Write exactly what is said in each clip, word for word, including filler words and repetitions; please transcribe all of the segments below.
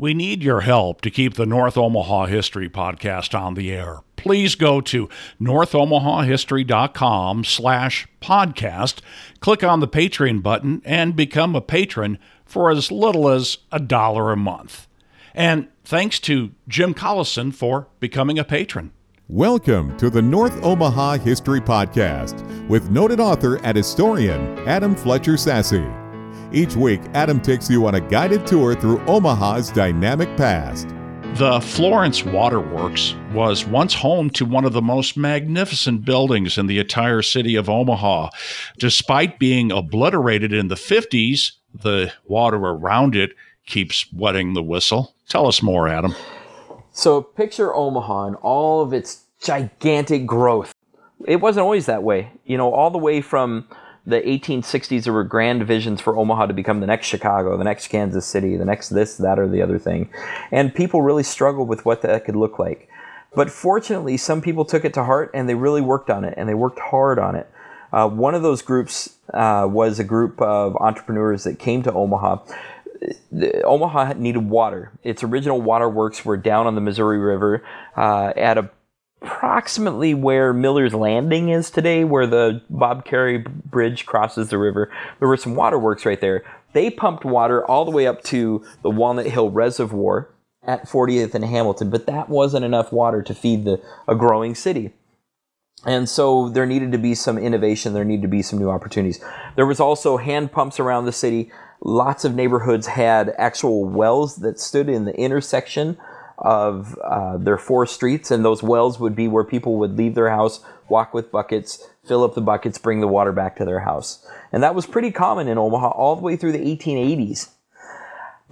We need your help to keep the North Omaha History Podcast on the air. Please go to north omaha history dot com slash podcast, click on the Patreon button, and become a patron for as little as a dollar a month. And thanks to Jim Collison for becoming a patron. Welcome to the North Omaha History Podcast with noted author and historian Adam Fletcher Sasse. Each week, Adam takes you on a guided tour through Omaha's dynamic past. The Florence Waterworks was once home to one of the most magnificent buildings in the entire city of Omaha. Despite being obliterated in the fifties, the water around it keeps wetting the whistle. Tell us more, Adam. So picture Omaha and all of its gigantic growth. It wasn't always that way. You know, all the way from the eighteen sixties, there were grand visions for Omaha to become the next Chicago, the next Kansas City, the next this, that, or the other thing. And people really struggled with what that could look like. But fortunately, some people took it to heart and they really worked on it, and they worked hard on it. Uh, one of those groups uh, was a group of entrepreneurs that came to Omaha. The, Omaha needed water. Its original waterworks were down on the Missouri River uh, at a approximately where Miller's Landing is today, where the Bob Kerrey Bridge crosses the river. There were some waterworks right there. They pumped water all the way up to the Walnut Hill Reservoir at fortieth and Hamilton, but that wasn't enough water to feed the a growing city. And so there needed to be some innovation. There needed to be some new opportunities. There was also hand pumps around the city. Lots of neighborhoods had actual wells that stood in the intersection of uh, their four streets, and those wells would be where people would leave their house, walk with buckets, fill up the buckets, bring the water back to their house. And that was pretty common in Omaha all the way through the eighteen eighties.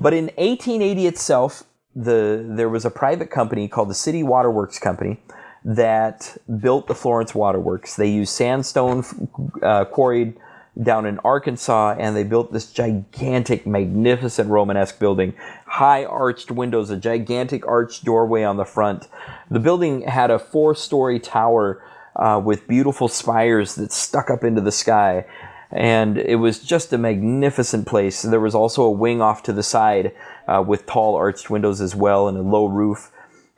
But in eighteen eighty itself, the there was a private company called the City Waterworks Company that built the Florence Waterworks. They used sandstone uh, quarried down in Arkansas, and they built this gigantic, magnificent Romanesque building. High arched windows, a gigantic arched doorway on the front. The building had a four-story tower uh, with beautiful spires that stuck up into the sky, and it was just a magnificent place. There was also a wing off to the side uh, with tall arched windows as well and a low roof.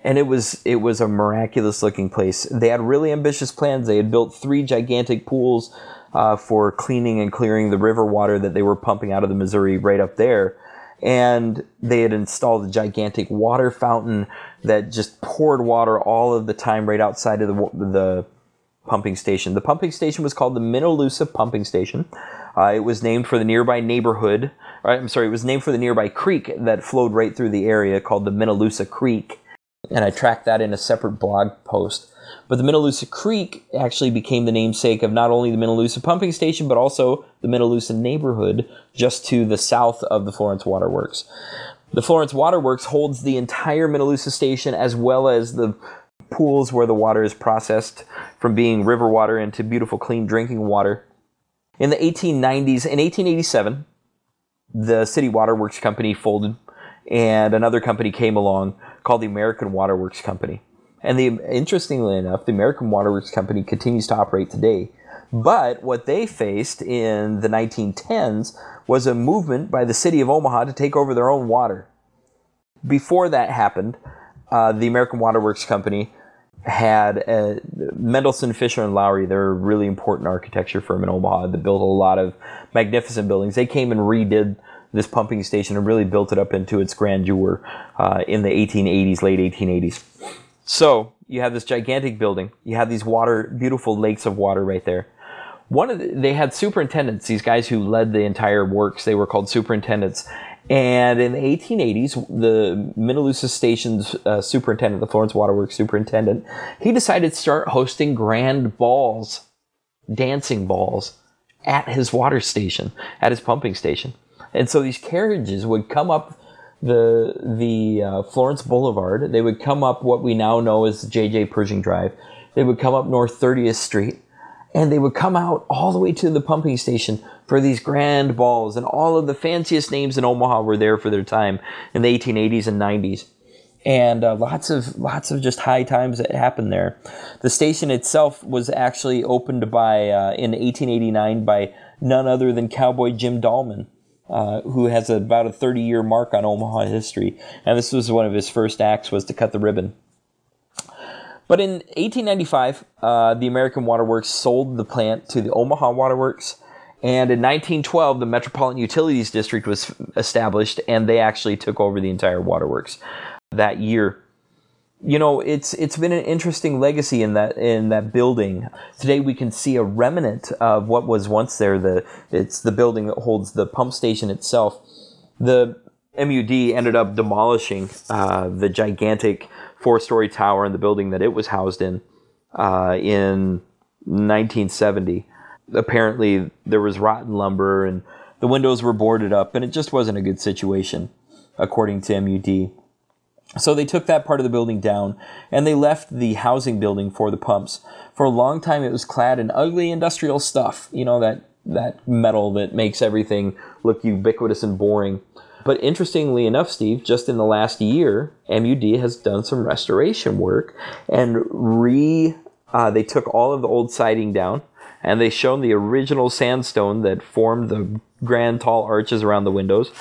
And it was it was a miraculous-looking place. They had really ambitious plans. They had built three gigantic pools Uh, for cleaning and clearing the river water that they were pumping out of the Missouri right up there. And they had installed a gigantic water fountain that just poured water all of the time right outside of the, the pumping station. The pumping station was called the Minne Lusa Pumping Station. Uh, it was named for the nearby neighborhood, or I'm sorry, it was named for the nearby creek that flowed right through the area called the Minne Lusa Creek. And I tracked that in a separate blog post. But the Minne Lusa Creek actually became the namesake of not only the Minne Lusa Pumping Station, but also the Minne Lusa neighborhood just to the south of the Florence Waterworks. The Florence Waterworks holds the entire Minne Lusa Station as well as the pools where the water is processed from being river water into beautiful, clean drinking water. In the eighteen nineties, in eighteen eighty-seven, the City Waterworks Company folded, and another company came along called the American Waterworks Company. And the, interestingly enough, the American Waterworks Company continues to operate today. But what they faced in the nineteen tens was a movement by the city of Omaha to take over their own water. Before that happened, uh, the American Waterworks Company had a, Mendelssohn, Fisher, and Lowry. They're a really important architecture firm in Omaha that built a lot of magnificent buildings. They came and redid this pumping station and really built it up into its grandeur uh, in the eighteen eighties, late eighteen eighties. So you have this gigantic building. You have these water, beautiful lakes of water right there. One of the, they had superintendents, these guys who led the entire works. They were called superintendents. And in the eighteen eighties, the Minne Lusa Station's uh, superintendent, the Florence Waterworks superintendent, he decided to start hosting grand balls, dancing balls, at his water station, at his pumping station. And so these carriages would come up the the uh, Florence Boulevard. They would come up what we now know as J J. Pershing Drive. They would come up North thirtieth Street, and they would come out all the way to the pumping station for these grand balls, and all of the fanciest names in Omaha were there for their time in the eighteen eighties and nineties, and uh, lots of lots of just high times that happened there. The station itself was actually opened by uh, in eighteen eighty-nine by none other than Cowboy Jim Dahlman. uh, who has about a thirty-year mark on Omaha history. And this was one of his first acts, was to cut the ribbon. But in eighteen ninety-five, uh, the American Waterworks sold the plant to the Omaha Waterworks. And in nineteen twelve, the Metropolitan Utilities District was established, and they actually took over the entire waterworks that year. You know, it's it's been an interesting legacy in that in that building. Today we can see a remnant of what was once there. The it's the building that holds the pump station itself. The M U D ended up demolishing uh, the gigantic four-story tower in the building that it was housed in uh, in nineteen seventy. Apparently there was rotten lumber and the windows were boarded up, and it just wasn't a good situation, according to M U D. So they took that part of the building down, and they left the housing building for the pumps. For a long time, it was clad in ugly industrial stuff, you know, that, that metal that makes everything look ubiquitous and boring. But interestingly enough, Steve, just in the last year, M U D has done some restoration work, and re uh, they took all of the old siding down, and they shown the original sandstone that formed the grand tall arches around the windows.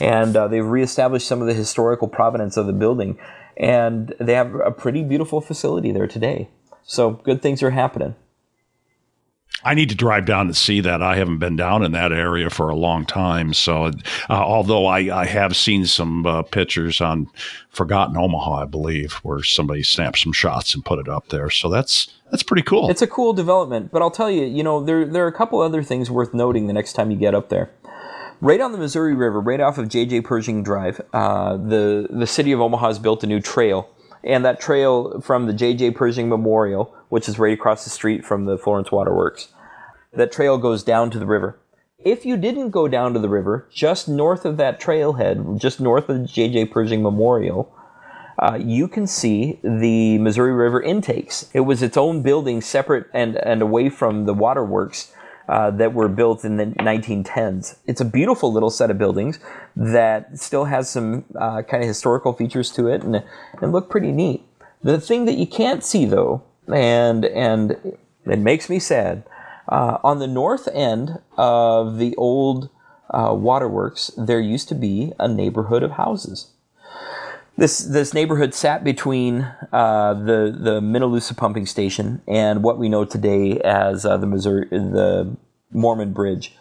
And uh, they've reestablished some of the historical provenance of the building. And they have a pretty beautiful facility there today. So good things are happening. I need to drive down to see that. I haven't been down in that area for a long time. So uh, although I, I have seen some uh, pictures on Forgotten Omaha, I believe, where somebody snapped some shots and put it up there. So that's that's pretty cool. It's a cool development. But I'll tell you, you know, there, there are a couple other things worth noting the next time you get up there. Right on the Missouri River, right off of J J. Pershing Drive, uh, the, the city of Omaha has built a new trail. And that trail from the J J. Pershing Memorial, which is right across the street from the Florence Waterworks, that trail goes down to the river. If you didn't go down to the river, just north of that trailhead, just north of the J J. Pershing Memorial, uh, you can see the Missouri River intakes. It was its own building, separate and, and away from the waterworks uh, that were built in the nineteen tens. It's a beautiful little set of buildings that still has some uh, kind of historical features to it, and, and look pretty neat. The thing that you can't see, though, and and it makes me sad. Uh, on the north end of the old uh, waterworks, there used to be a neighborhood of houses. This this neighborhood sat between uh, the the Minne Lusa Pumping Station and what we know today as uh, the Missouri the Mormon Bridge.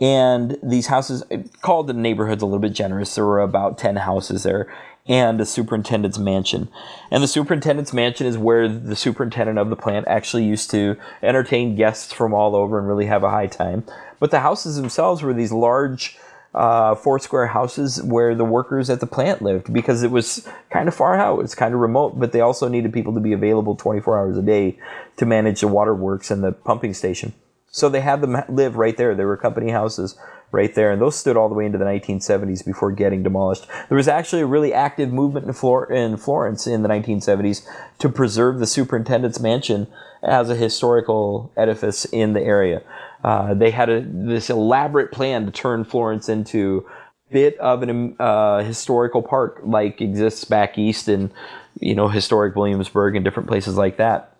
And these houses, it called the neighborhoods a little bit generous. There were about ten houses there, and a superintendent's mansion. And the superintendent's mansion is where the superintendent of the plant actually used to entertain guests from all over and really have a high time. But the houses themselves were these large uh, four-square houses where the workers at the plant lived, because it was kind of far out, it's kind of remote, but they also needed people to be available twenty-four hours a day to manage the waterworks and the pumping station. So they had them live right there. There were company houses right there, and those stood all the way into the nineteen seventies before getting demolished. There was actually a really active movement in, Flor- in Florence in the nineteen seventies to preserve the superintendent's mansion as a historical edifice in the area. Uh, they had a, this elaborate plan to turn Florence into a bit of an uh, historical park like exists back east in, you know, historic Williamsburg and different places like that.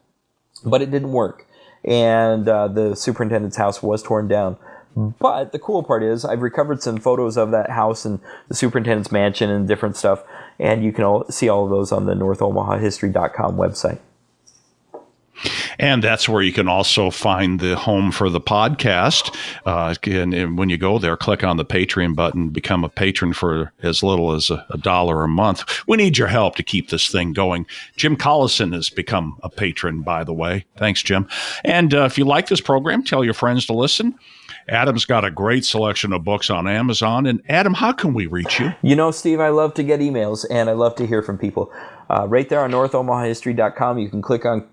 But it didn't work. And uh, the superintendent's house was torn down. But the cool part is I've recovered some photos of that house and the superintendent's mansion and different stuff, and you can all see all of those on the North Omaha History dot com website. And that's where you can also find the home for the podcast. Uh, and, and when you go there, click on the Patreon button, become a patron for as little as a, a dollar a month. We need your help to keep this thing going. Jim Collison has become a patron, by the way. Thanks, Jim. And uh, if you like this program, tell your friends to listen. Adam's got a great selection of books on Amazon. And Adam, how can we reach you? You know, Steve, I love to get emails, and I love to hear from people. Uh, right there on North Omaha History dot com, you can click on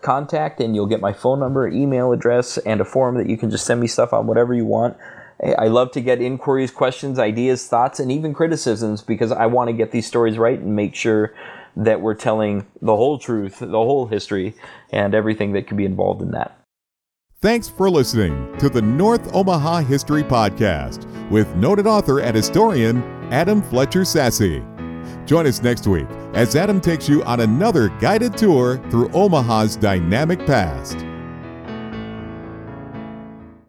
Contact, and you'll get my phone number, email address, and a form that you can just send me stuff on, whatever you want. I love to get inquiries, questions, ideas, thoughts, and even criticisms, because I want to get these stories right and make sure that we're telling the whole truth, the whole history, and everything that could be involved in that. Thanks for listening to the North Omaha History Podcast with noted author and historian Adam Fletcher Sasse. Join us next week as Adam takes you on another guided tour through Omaha's dynamic past.